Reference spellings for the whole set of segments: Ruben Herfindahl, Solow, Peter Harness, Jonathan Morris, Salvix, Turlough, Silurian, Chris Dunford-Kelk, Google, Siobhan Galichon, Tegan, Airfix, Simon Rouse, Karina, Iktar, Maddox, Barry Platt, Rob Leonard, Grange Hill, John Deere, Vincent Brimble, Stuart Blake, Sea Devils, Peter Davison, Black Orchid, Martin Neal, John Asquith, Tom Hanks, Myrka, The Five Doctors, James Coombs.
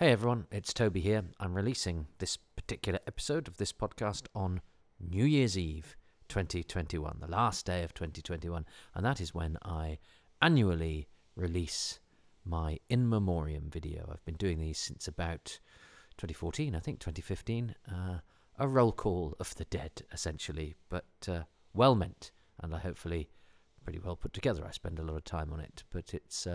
Hey everyone, it's Toby here. I'm releasing this particular episode of this podcast on New Year's Eve 2021, the last day of 2021, and that is when I annually release my In Memoriam video. I've been doing these since about 2014, I think 2015, a roll call of the dead, essentially, but well meant, and I hopefully pretty well put together. I spend a lot of time on it, but it's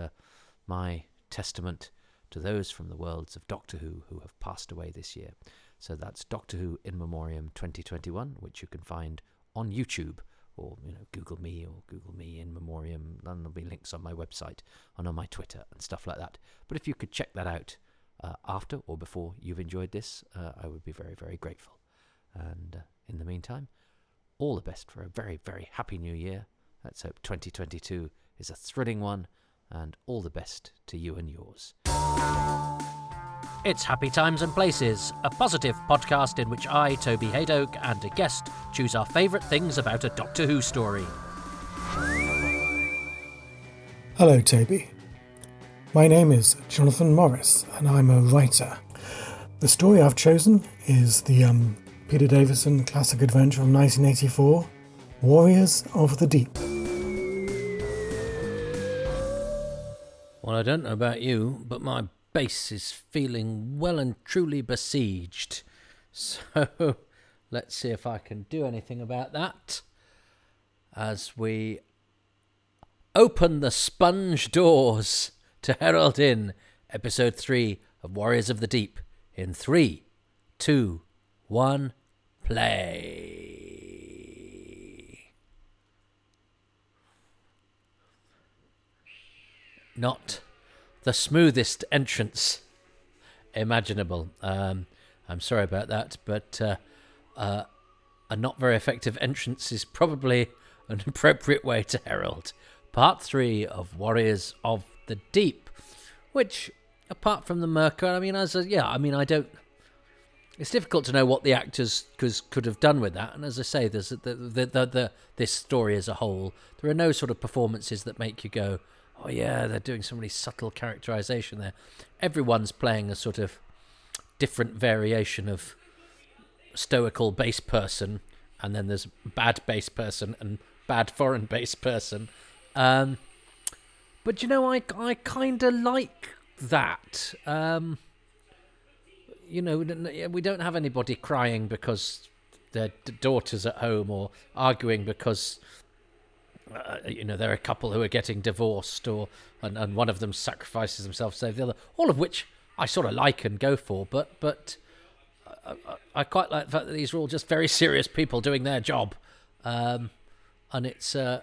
my testament to those from the worlds of Doctor who have passed away this year. So that's Doctor Who In Memoriam 2021, which you can find on YouTube, or Google me In Memoriam, and there'll be links on my website and on my Twitter and stuff like that. But if you could check that out after or before you've enjoyed this, I would be very, very grateful. And in the meantime, all the best for a very, very happy new year. Let's hope 2022 is a thrilling one, and all the best to you and yours. It's Happy Times and Places, a positive podcast in which I, Toby Hadoke, and a guest choose our favourite things about a Doctor Who story. Hello, Toby. My name is Jonathan Morris, and I'm a writer. The story I've chosen is the Peter Davison classic adventure from 1984, Warriors of the Deep. Well, I don't know about you, but my base is feeling well and truly besieged. So let's see if I can do anything about that as we open the sponge doors to herald in episode 3 of Warriors of the Deep in 3, 2, 1, play. Not the smoothest entrance imaginable. I'm sorry about that, but a not very effective entrance is probably an appropriate way to herald Part 3 of Warriors of the Deep, which, apart from the Myrka, it's difficult to know what the actors could have done with that. And as I say, there's this story as a whole. There are no sort of performances that make you go, oh yeah, they're doing some really subtle characterisation there. Everyone's playing a sort of different variation of stoical base person, and then there's bad base person and bad foreign base person. But I kind of like that. We don't have anybody crying because their daughter's at home, or arguing because there are a couple who are getting divorced, and one of them sacrifices themselves to save the other. All of which I sort of like and go for, but I quite like the fact that these are all just very serious people doing their job, and it's a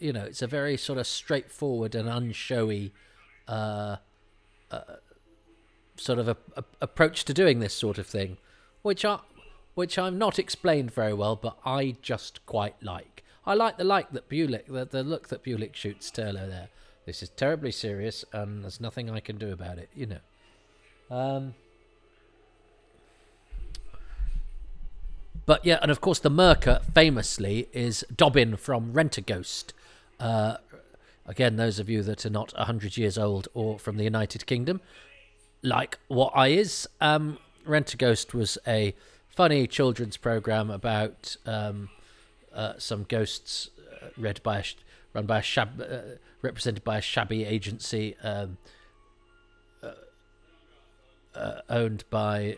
very sort of straightforward and unshowy sort of a approach to doing this sort of thing, which I'm not explained very well, but I just quite like. I like the look that Bulic shoots Turlough there. This is terribly serious, and there's nothing I can do about it, But yeah, and of course the Myrka famously is Dobbin from Rent-A-Ghost. Again, those of you that are not 100 years old or from the United Kingdom, like what I is, Rent-A-Ghost was a funny children's program about some ghosts represented by a shabby agency owned by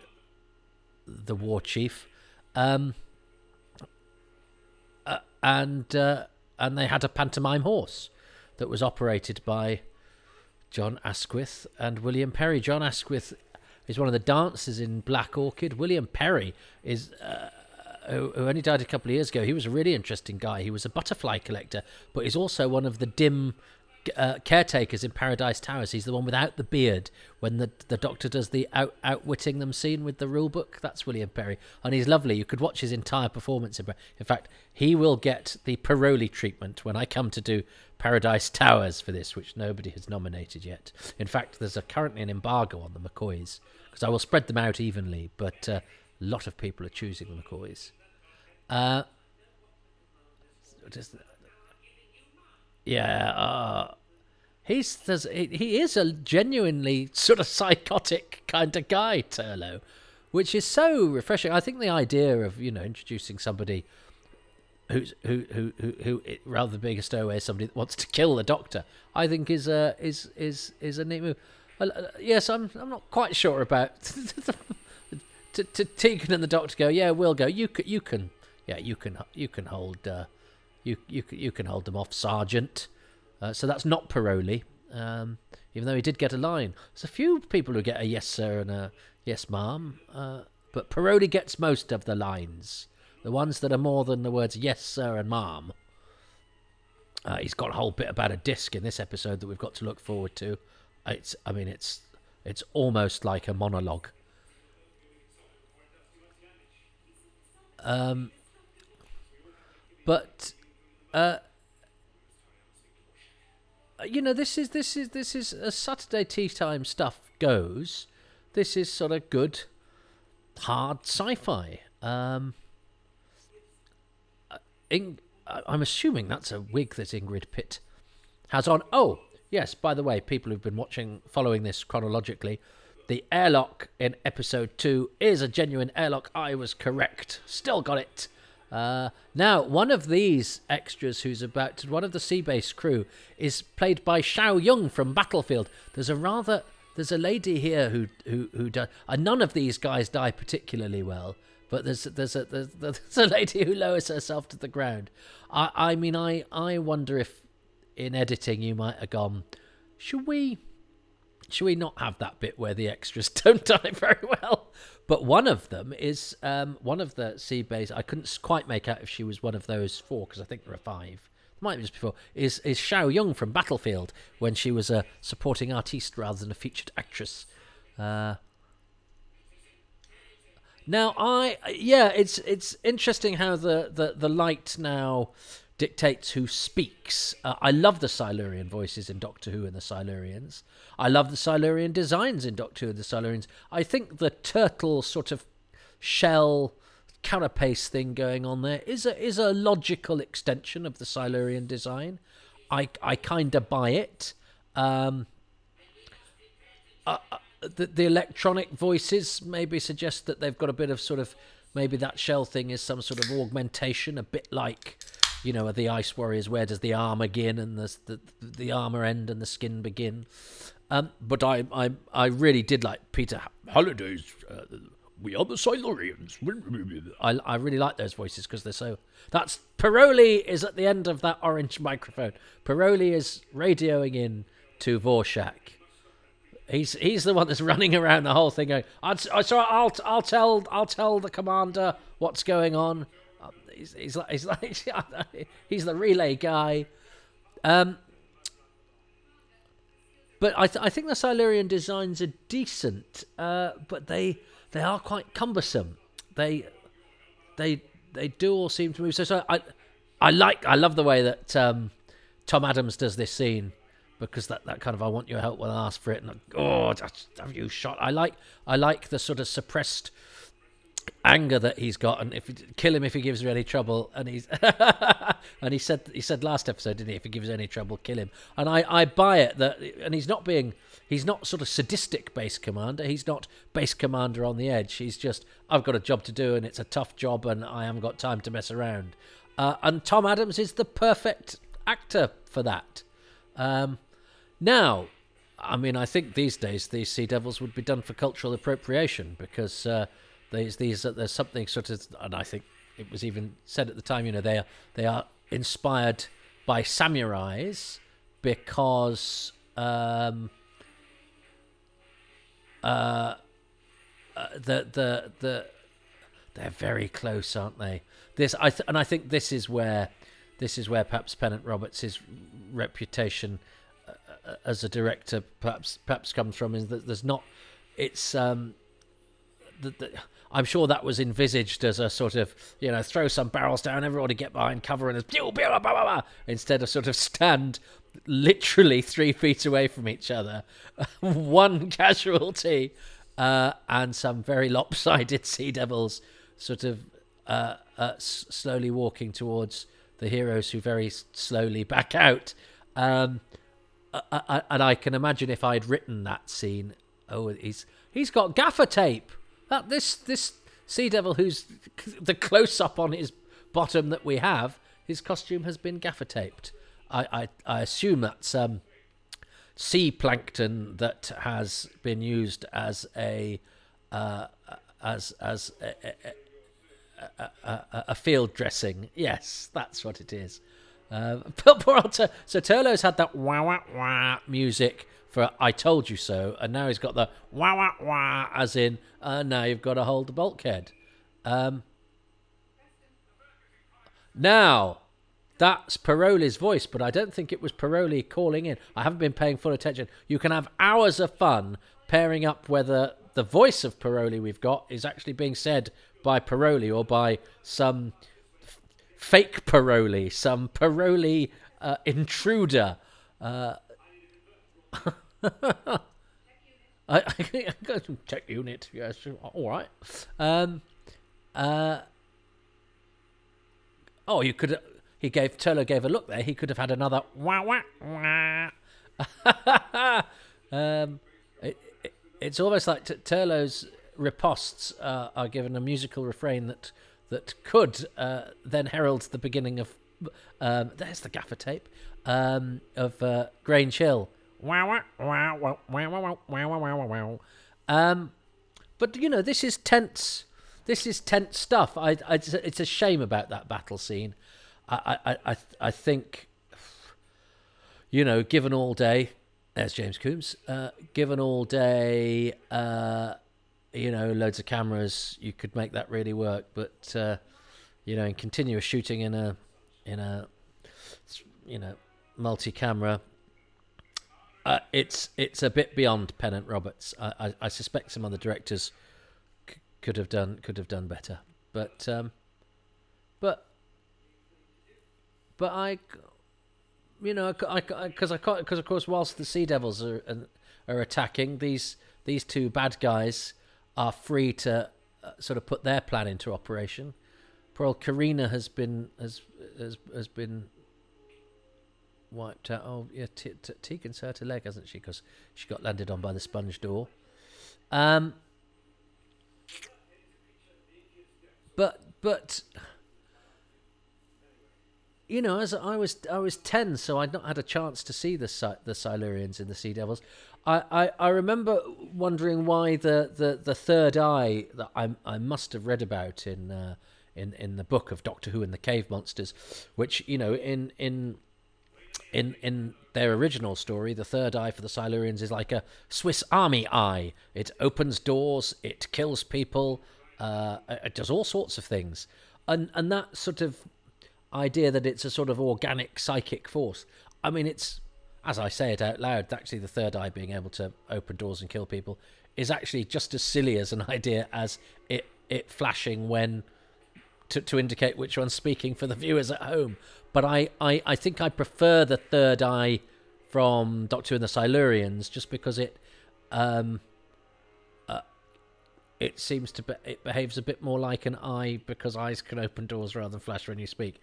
the war chief, and they had a pantomime horse that was operated by John Asquith and William Perry. John Asquith is one of the dancers in Black Orchid. William Perry is, who only died a couple of years ago. He was a really interesting guy. He was a butterfly collector, but he's also one of the dim caretakers in Paradise Towers. He's the one without the beard when the Doctor does the outwitting them scene with the rule book. That's William Perry, and he's lovely. You could watch his entire performance. In fact, he will get the Paroli treatment when I come to do Paradise Towers for this, which nobody has nominated yet. In fact, there's currently an embargo on the McCoys, because I will spread them out evenly, but a lot of people are choosing the McCoys. He is a genuinely sort of psychotic kind of guy, Turlough, which is so refreshing. I think the idea of, you know, introducing somebody who rather than being a stowaway, somebody that wants to kill the Doctor, I think is a neat move. Yes, I'm not quite sure about to Tegan and the Doctor go, yeah, we'll go. You can hold you can hold them off, Sergeant. So that's not Paroli, even though he did get a line. There's a few people who get a yes sir and a yes ma'am, but Paroli gets most of the lines. The ones that are more than the words yes sir and ma'am. He's got a whole bit about a disc in this episode that we've got to look forward to. It's almost like a monologue. You know, this is as Saturday tea time stuff goes. This is sort of good, hard sci-fi. I'm assuming that's a wig that Ingrid Pitt has on. Oh, yes. By the way, people who've been following this chronologically, the airlock in episode 2 is a genuine airlock. I was correct. Still got it. Now, one of these extras one of the sea base crew is played by Shou Yuing from Battlefield. There's a lady here who does. None of these guys die particularly well, but there's a lady who lowers herself to the ground. I mean, I wonder if in editing you might have gone, should we not have that bit where the extras don't die very well? But one of them is one of the sea base. I couldn't quite make out if she was one of those 4, because I think there are 5. It might be just before. Is Shou Yuing from Battlefield, when she was a supporting artiste rather than a featured actress. It's interesting how the light now dictates who speaks. I love the Silurian voices in Doctor Who and the Silurians. I love the Silurian designs in Doctor Who and the Silurians. I think the turtle sort of shell carapace thing going on there is a logical extension of the Silurian design. I kind of buy it. The electronic voices maybe suggest that they've got a bit of sort of, maybe that shell thing is some sort of augmentation, a bit like, you know, the Ice Warriors, where does the arm begin and the armour end and the skin begin? But I really did like Peter Halliday's We Are the Silurians. I really like those voices because they're so... That's... Paroli is at the end of that orange microphone. Paroli is radioing in to Vorshak. He's the one that's running around the whole thing going, I'll tell the commander what's going on. He's the relay guy. But I think the Silurian designs are decent, but they are quite cumbersome. They do all seem to move. So I love the way that Tom Adams does this scene. Because that kind of, I want your help when I ask for it, and have you shot? I like the sort of suppressed anger that he's got, and if you kill him if he gives you any trouble, and he's and he said last episode, didn't he? If he gives you any trouble, kill him. And I buy it that, and he's not sort of sadistic base commander. He's not base commander on the edge. He's just, I've got a job to do, and it's a tough job, and I haven't got time to mess around. And Tom Adams is the perfect actor for that. Now, I mean, I think these days these Sea Devils would be done for cultural appropriation, because there's something sort of, and I think it was even said at the time, you know, they are inspired by samurais because they're very close, aren't they? I think this is where perhaps Pennant Roberts' reputation as a director perhaps comes from, is that there's not... It's... I'm sure that was envisaged as a sort of, you know, throw some barrels down, everybody get behind cover, and it's... Instead of sort of stand literally 3 feet away from each other, one casualty, and some very lopsided Sea Devils sort of slowly walking towards... the heroes who very slowly back out. And I can imagine if I'd written that scene, oh, he's got gaffer tape. That this sea devil, who's the close up on his bottom that we have, his costume has been gaffer taped. I assume that's sea plankton that has been used as a field dressing. Yes, that's what it is. So Turlough's had that wah wah wah music for "I told you so," and now he's got the wah wah wah, as in now you've got to hold the bulkhead. Now that's Paroli's voice, but I don't think it was Paroli calling in. I haven't been paying full attention. You can have hours of fun pairing up whether the voice of Paroli we've got is actually being said by Paroli or by some fake Paroli, some Paroli intruder. I go to check unit. Yes, all right. Oh, you could. Turlough gave a look there. He could have had another wah wah wah. It's almost like Turlough's ripostes are given a musical refrain that could then herald the beginning of... there's the gaffer tape of Grange Hill. Wow, wow, wow, wow, wow, wow, wow, wow, wow. But you know, this is tense. This is tense stuff. It's a shame about that battle scene. I think, you know, given all day, there's James Coombs. Given all day. You know, loads of cameras, you could make that really work, but you know, in continuous shooting in a you know, multi-camera, it's a bit beyond Pennant Roberts. I suspect some other directors could have done better, but I, you know, because of course, whilst the Sea Devils are attacking, these two bad guys are free to sort of put their plan into operation. Poor old Karina has been wiped out. Oh yeah, Tegan's hurt her leg, hasn't she? Because she got landed on by the sponge door. But you know, as I was 10, so I'd not had a chance to see the Silurians in the Sea Devils. I remember wondering why the third eye that I must have read about in the book of Doctor Who and the Cave Monsters, which, you know, in their original story, the third eye for the Silurians is like a Swiss Army eye. It opens doors, it kills people, it does all sorts of things, and that sort of idea that it's a sort of organic psychic force. I mean, it's, as I say it out loud, actually the third eye being able to open doors and kill people is actually just as silly as an idea as it flashing when to indicate which one's speaking for the viewers at home. But I think I prefer the third eye from Doctor Who and the Silurians, just because it seems to it behaves a bit more like an eye, because eyes can open doors rather than flash when you speak.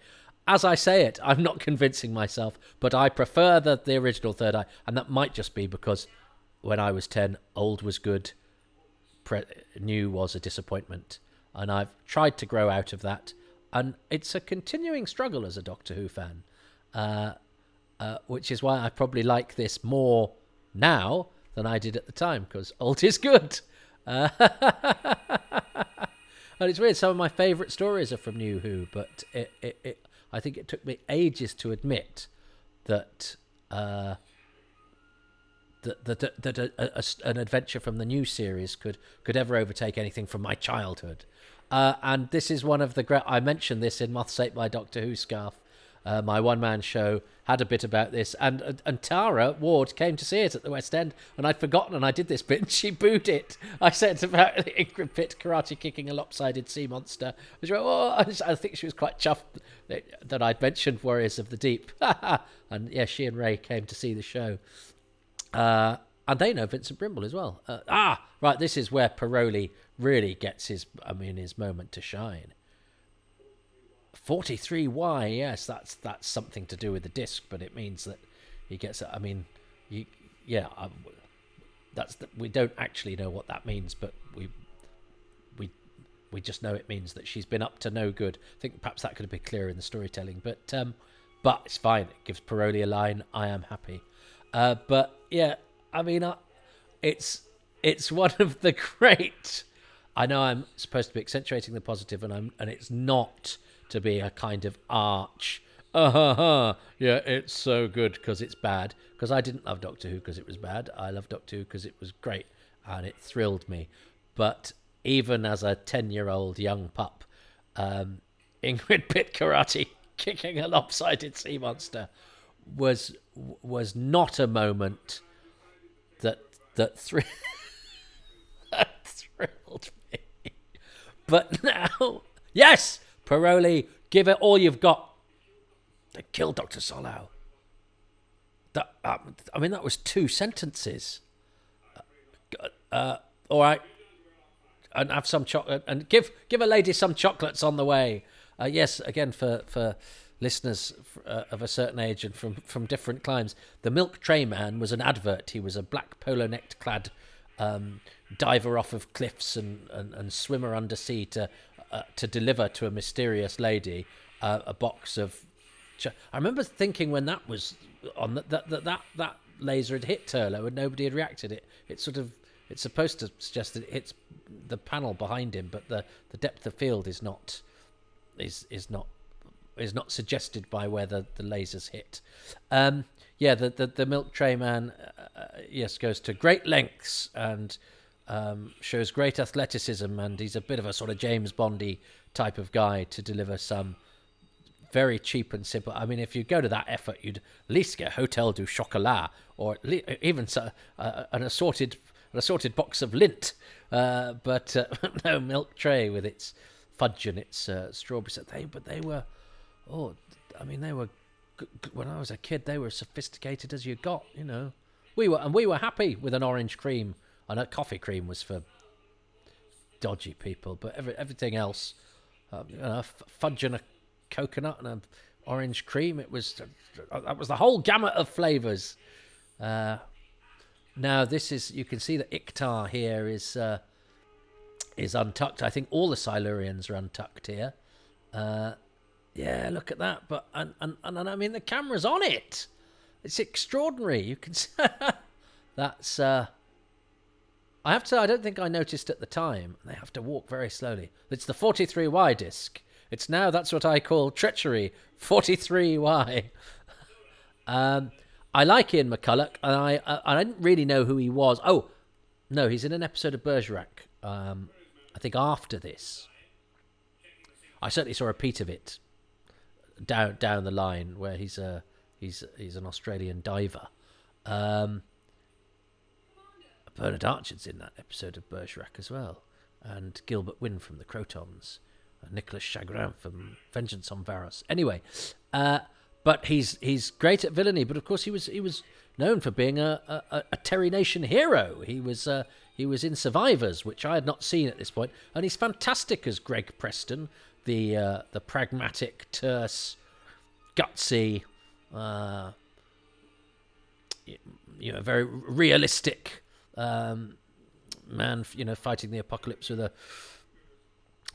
As I say it, I'm not convincing myself, but I prefer the original third eye, and that might just be because when I was 10, old was good, new was a disappointment, and I've tried to grow out of that, and it's a continuing struggle as a Doctor Who fan, which is why I probably like this more now than I did at the time, because old is good. And it's weird, some of my favourite stories are from New Who, but I think it took me ages to admit that an adventure from the new series could ever overtake anything from my childhood. And this is one of the great... I mentioned this in Moths Ate My Doctor Who Scarf. My one-man show had a bit about this. And Tara Ward came to see it at the West End, and I'd forgotten, and I did this bit, and she booed it. I said about Ingrid Pitt karate-kicking a lopsided sea monster. She went, oh, I think she was quite chuffed that I'd mentioned Warriors of the Deep. And, yeah, she and Ray came to see the show. And they know Vincent Brimble as well. Right, this is where Paroli really gets his moment to shine. 43Y, yes, that's something to do with the disc, but it means that he gets... I mean, that's the, we don't actually know what that means, but we just know it means that she's been up to no good. I think perhaps that could have been clearer in the storytelling, but it's fine. It gives Paroli a line. I am happy. But yeah, I mean, it's one of the great. I know I'm supposed to be accentuating the positive, and it's not to be a kind of arch. Yeah, it's so good because it's bad. Because I didn't love Doctor Who because it was bad. I loved Doctor Who because it was great, and it thrilled me. But even as a 10-year-old young pup, Ingrid Pitt karate kicking a lopsided sea monster was not a moment that thrilled me. But now, yes, Paroli, give it all you've got. They killed Dr. Solow. That was 2 sentences. All right. And have some chocolate. And give a lady some chocolates on the way. Yes, again, for listeners of a certain age and from different climes, the Milk Tray Man was an advert. He was a black polo-necked clad diver off of cliffs and swimmer undersea to deliver to a mysterious lady a box of... I remember thinking when that was on that laser had hit Turlough and nobody had reacted. It's supposed to suggest that it hits the panel behind him, but the depth of field is not suggested by where the lasers hit. The Milk Tray Man goes to great lengths and shows great athleticism, and he's a bit of a sort of James Bondy type of guy to deliver some. Very cheap and simple. I mean, if you go to that effort, you'd at least get Hotel du Chocolat, or even an assorted box of lint. But no, Milk Tray with its fudge and its strawberries. They were. When I was a kid, they were as sophisticated as you got. You know, we were happy with an orange cream, and a coffee cream was for dodgy people. But everything else, fudge and a coconut and an orange cream, that was the whole gamut of flavors. Now this is, you can see that Iktar here is untucked. I think all the Silurians are untucked here. Look at that. But and I mean, the camera's on it. It's extraordinary. You can see that's I have to say, I don't think I noticed at the time. They have to walk very slowly. It's the 43Y disc. It's now, that's what I call treachery, 43Y. I like Ian McCulloch, and I didn't really know who he was. Oh, no, he's in an episode of Bergerac, I think after this. I certainly saw a repeat of it down the line, where he's an Australian diver. Bernard Archer's in that episode of Bergerac as well, and Gilbert Wynne from the Crotons. Nicholas Chagrin from Vengeance on Varus. Anyway, but he's great at villainy. But of course, he was known for being a Terry Nation hero. He was in Survivors, which I had not seen at this point, and he's fantastic as Greg Preston, the pragmatic, terse, gutsy, very realistic man. You know, fighting the apocalypse with a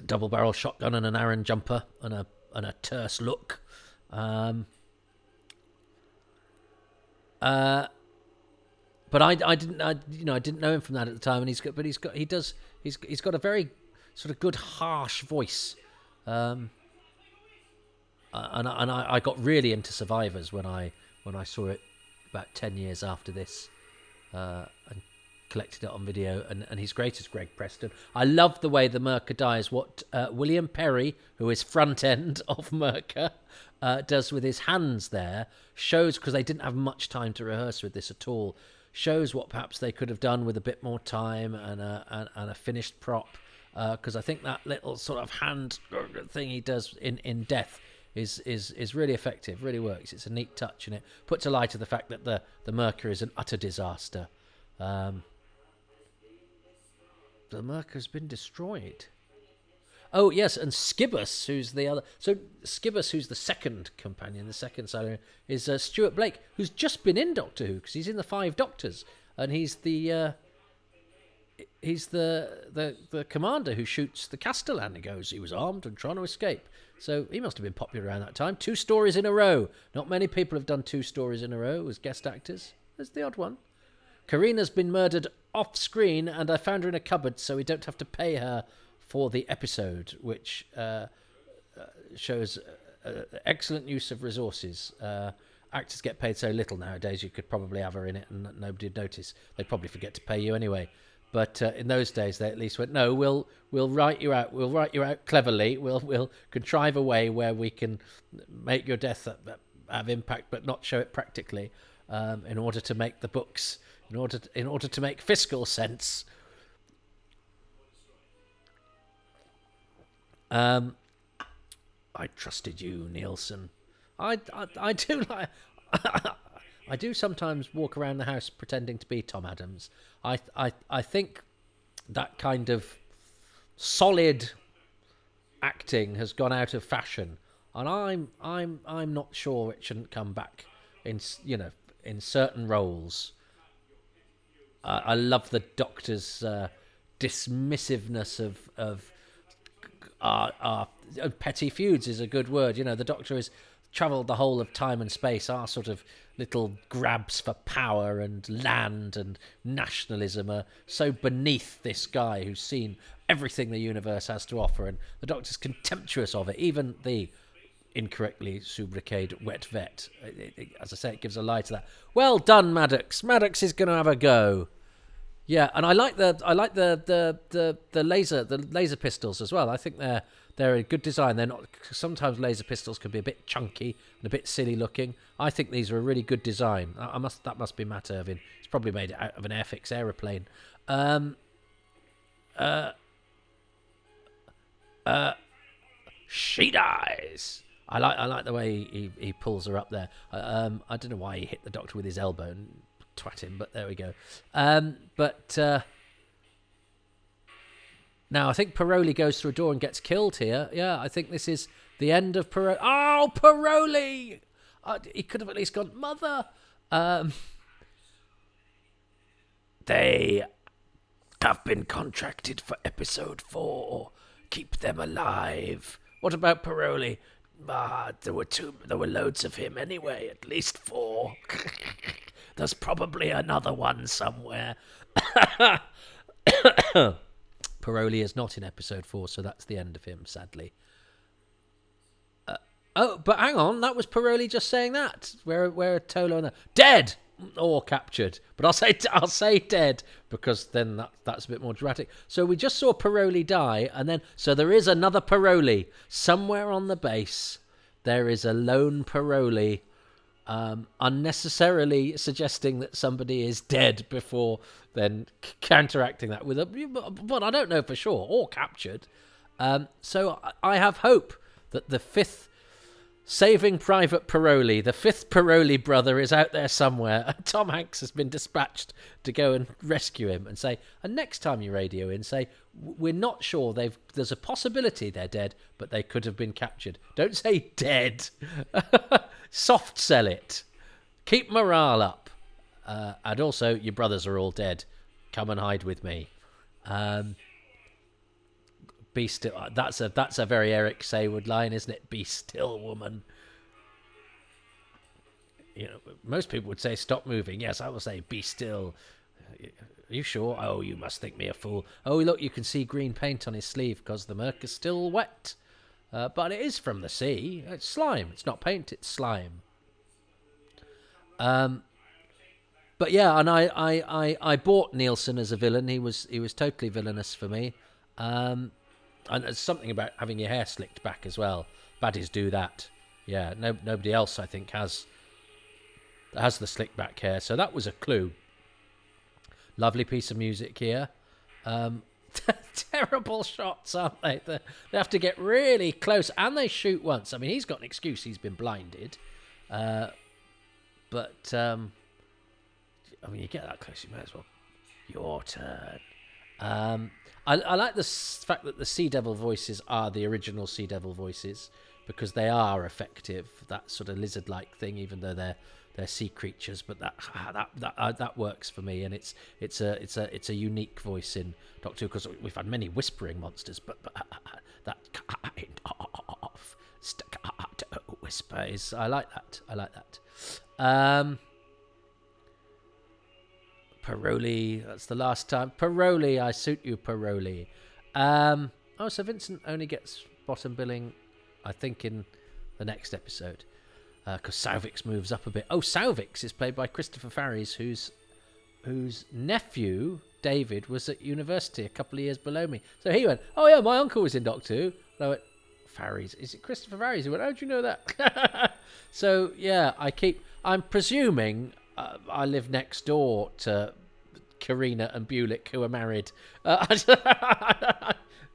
double-barrel shotgun and an Aran jumper and a terse look. But I didn't know him from that at the time. And he's got a very sort of good harsh voice. And I got really into Survivors when I saw it about 10 years after this. And collected it on video, and he's great as Greg Preston. I love the way the Myrka dies. What William Perry, who is front end of Myrka, does with his hands there shows, because they didn't have much time to rehearse with this at all, shows what perhaps they could have done with a bit more time and a finished prop, because I think that little sort of hand thing he does in Death is really effective, really works. It's a neat touch, and it puts a light to the fact that the Myrka is an utter disaster. The Myrka has been destroyed. Oh, yes, and Skibbus, who's the other... So Skibbus, who's the second companion, the second Silurian, is Stuart Blake, who's just been in Doctor Who, because he's in the Five Doctors, and he's the commander who shoots the Castellan. He goes, he was armed and trying to escape. So he must have been popular around that time. 2 stories in a row. Not many people have done 2 stories in a row as guest actors. There's the odd one. Karina's been murdered off screen, and I found her in a cupboard, so we don't have to pay her for the episode, which shows excellent use of resources. Actors get paid so little nowadays, you could probably have her in it and nobody'd notice. They'd probably forget to pay you anyway. But in those days, they at least went, no, we'll write you out. We'll write you out cleverly. We'll contrive a way where we can make your death have impact, but not show it practically, in order to make the books, in order to make fiscal sense. I trusted you, Nilson. I do like. I do sometimes walk around the house pretending to be Tom Adams. I think that kind of solid acting has gone out of fashion, and I'm not sure it shouldn't come back in certain roles. I love the Doctor's dismissiveness of our petty feuds is a good word. The Doctor is. Travelled the whole of time and space, our sort of little grabs for power and land and nationalism are so beneath this guy who's seen everything the universe has to offer, and the Doctor's contemptuous of it, even the incorrectly sobriqueted wet vet. As I say, it gives a lie to that. Well done, Maddox. Maddox is going to have a go. Yeah, and I like the laser pistols as well. I think they're a good design. They're not. Sometimes laser pistols can be a bit chunky and a bit silly looking. I think these are a really good design. That must be Matt Irvin. He's probably made it out of an Airfix aeroplane. She dies. I like the way he pulls her up there. I don't know why he hit the Doctor with his elbow. And, twat him, but there we go. Now I think Paroli goes through a door and gets killed here. Yeah, I think this is the end of Paroli. Oh, Paroli! He could have at least gone, mother! They have been contracted for episode 4. Keep them alive. What about Paroli? There were loads of him anyway, at least 4. There's probably another one somewhere. Paroli is not in episode 4, so that's the end of him, sadly. But hang on, that was Paroli just saying that. Where are Tolo and dead or captured? But I'll say dead, because then that's a bit more dramatic. So we just saw Paroli die, and then so there is another Paroli somewhere on the base. There is a lone Paroli. Unnecessarily suggesting that somebody is dead before then counteracting that with but I don't know for sure, or captured. So I have hope that the 5th Saving Private Paroli, the 5th Paroli brother is out there somewhere, and Tom Hanks has been dispatched to go and rescue him and say, and next time you radio in, say, we're not sure, there's a possibility they're dead, but they could have been captured. Don't say dead. Soft sell it. Keep morale up. And also, your brothers are all dead. Come and hide with me. Be still. That's a very Eric Saywood line, isn't it? Be still, woman. Most people would say stop moving. Yes, I will say be still. Are you sure? Oh, you must think me a fool. Oh, look, you can see green paint on his sleeve because the Myrka is still wet. But it is from the sea. It's slime. It's not paint. It's slime. But yeah, and I bought Nilson as a villain. He was totally villainous for me. And there's something about having your hair slicked back as well. Baddies do that. Yeah, nobody else, I think, has the slicked back hair. So that was a clue. Lovely piece of music here. Terrible shots, aren't they? They have to get really close, and they shoot once. I mean, he's got an excuse. He's been blinded. But, I mean, you get that close, you might as well. Your turn. I like the fact that the Sea Devil voices are the original Sea Devil voices, because they are effective, that sort of lizard-like thing, even though they're sea creatures. But that works for me, and it's a unique voice in Doctor Who, because we've had many whispering monsters, but that kind of staccato whisper is, I like that. Paroli, that's the last time. Paroli, I suit you, Paroli. So Vincent only gets bottom billing, I think, in the next episode, because Salvix moves up a bit. Oh, Salvix is played by Christopher Farris, whose nephew, David, was at university a couple of years below me. So he went, oh yeah, my uncle was in Doctor Who. And I went, Farris? Is it Christopher Farris? He went, how do you know that? So, yeah, I'm presuming... I live next door to Karina and Bulic, who are married,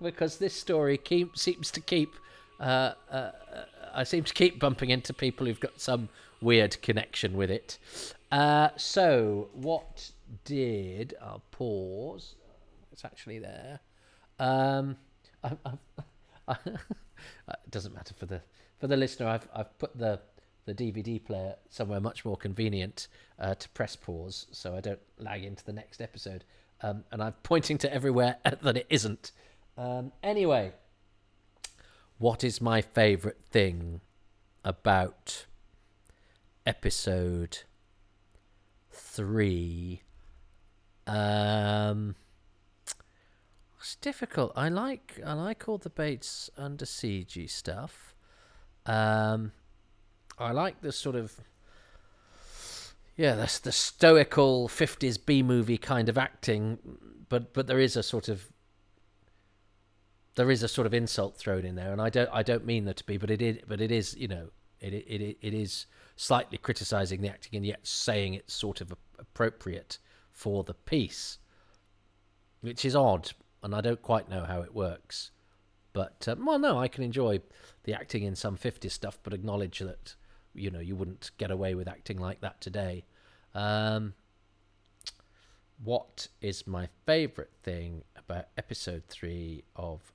because this story seems to keep bumping into people who've got some weird connection with it. So what did... I'll pause. It's actually there. It doesn't matter for the listener. I've put the DVD player somewhere much more convenient to press pause, so I don't lag into the next episode. And I'm pointing to everywhere that it isn't. Anyway, what is my favourite thing about episode 3? It's difficult. I like all the Bates under siege stuff. I like the sort of, the stoical 50s B-movie kind of acting, but there is a sort of insult thrown in there, and I don't mean that to be, but it is, it is slightly criticising the acting and yet saying it's sort of appropriate for the piece, which is odd, and I don't quite know how it works. But I can enjoy the acting in some 50s stuff, but acknowledge that. You wouldn't get away with acting like that today. What is my favourite thing about episode 3 of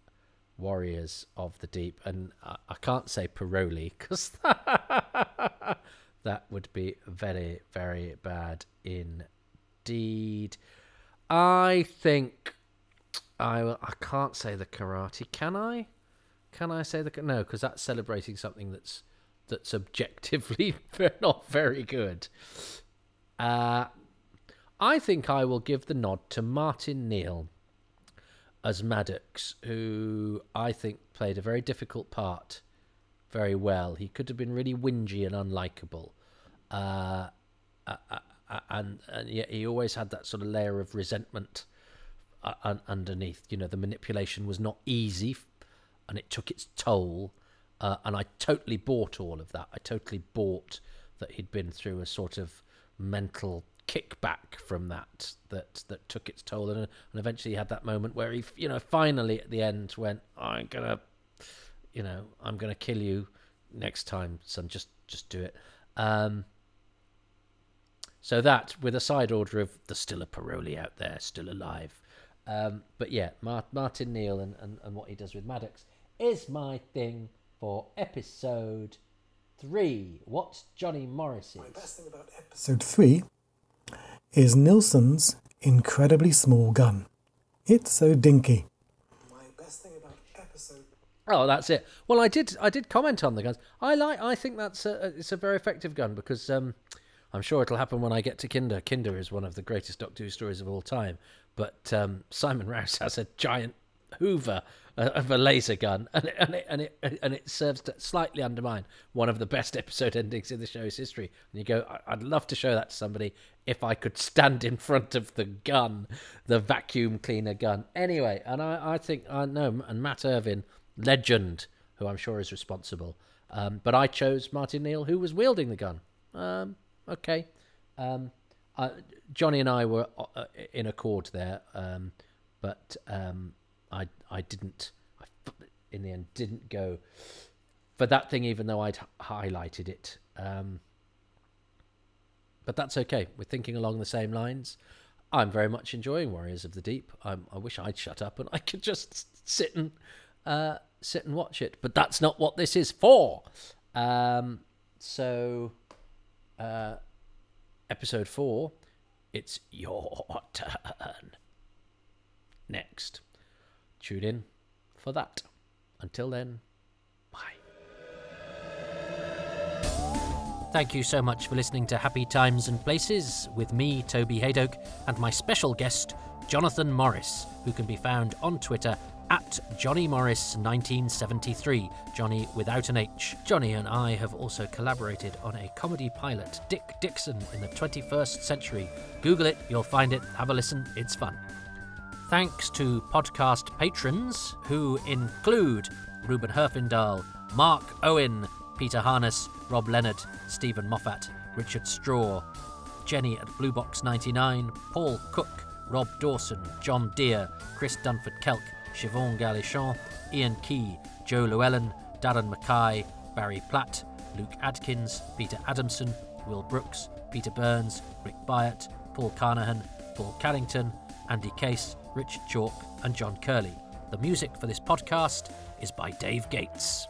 Warriors of the Deep? And I can't say Paroli, because that would be very, very bad indeed. I think I can't say the karate, can I? Can I say the... No, because that's celebrating something that's objectively not very good. I think I will give the nod to Martin Neal as Maddox, who I think played a very difficult part very well. He could have been really whingy and unlikable, and yet he always had that sort of layer of resentment underneath. The manipulation was not easy, and it took its toll. And I totally bought all of that. I totally bought that he'd been through a sort of mental kickback from that took its toll, and eventually had that moment where he, finally at the end went, I'm gonna kill you next time, son. Just do it. So that, with a side order of there's still a Paroli out there, still alive. But yeah, Martin Neal and what he does with Maddox is my thing. For episode 3, what's Johnny Morris's? My best thing about episode 3 is Nilson's incredibly small gun. It's so dinky. My best thing about episode... Oh, that's it. Well, I did comment on the guns. I think that's it's a very effective gun, because I'm sure it'll happen when I get to Kinder. Kinder is one of the greatest Doctor Who stories of all time, but Simon Rouse has a giant Hoover of a laser gun, and it serves to slightly undermine one of the best episode endings in the show's history. And you go, I'd love to show that to somebody if I could stand in front of the gun, the vacuum cleaner gun. Anyway, and I think Matt Irvin, legend, who I'm sure is responsible. But I chose Martin Neal, who was wielding the gun. Okay. Johnny and I were in accord there, but I in the end didn't go for that thing, even though I'd highlighted it. But that's okay. We're thinking along the same lines. I'm very much enjoying Warriors of the Deep. I wish I'd shut up and I could just sit and watch it, but that's not what this is for. So, episode 4, it's your turn. Next, tune in for that. Until then, bye. Thank you so much for listening to Happy Times and Places with me, Toby Hadoke, and my special guest, Jonathan Morris, who can be found on Twitter at JohnnyMorris1973, Johnny without an H. Johnny and I have also collaborated on a comedy pilot, Dick Dixon in the 21st Century. Google it, you'll find it, have a listen, it's fun. Thanks to podcast patrons, who include Ruben Herfindahl, Mark Owen, Peter Harness, Rob Leonard, Stephen Moffat, Richard Straw, Jenny at BlueBox99, Paul Cook, Rob Dawson, John Deere, Chris Dunford-Kelk, Siobhan Galichon, Ian Key, Joe Llewellyn, Darren Mackay, Barry Platt, Luke Adkins, Peter Adamson, Will Brooks, Peter Burns, Rick Byatt, Paul Carnahan, Paul Carrington, Andy Case, Richard Chalk, and John Curley. The music for this podcast is by Dave Gates.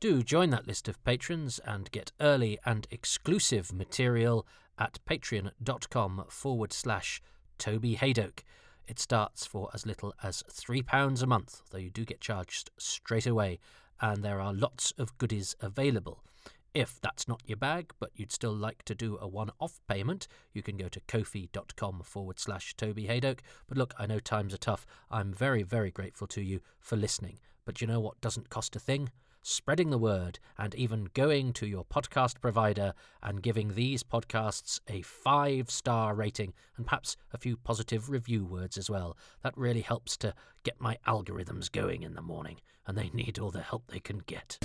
Do join that list of patrons and get early and exclusive material at patreon.com/Toby Hadoke. It starts for as little as £3 a month, though you do get charged straight away, and there are lots of goodies available. If that's not your bag, but you'd still like to do a one-off payment, you can go to ko-fi.com/Toby Hadoke. But look, I know times are tough. I'm very, very grateful to you for listening. But you know what doesn't cost a thing? Spreading the word, and even going to your podcast provider and giving these podcasts a 5-star rating and perhaps a few positive review words as well. That really helps to get my algorithms going in the morning, and they need all the help they can get.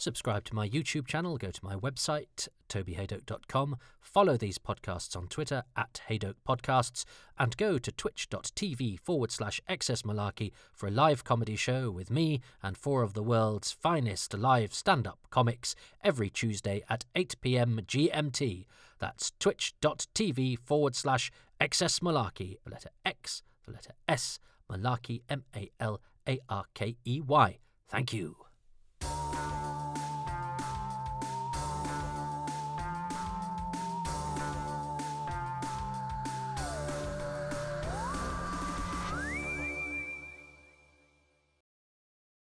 Subscribe to my YouTube channel, go to my website, tobyhadoke.com, follow these podcasts on Twitter at Hadoke Podcasts, and go to twitch.tv/excessmalarkey for a live comedy show with me and 4 of the world's finest live stand-up comics every Tuesday at 8 p.m. GMT. That's twitch.tv/excessmalarkey, the letter X, the letter S, malarkey, M-A-L-A-R-K-E-Y. Thank you.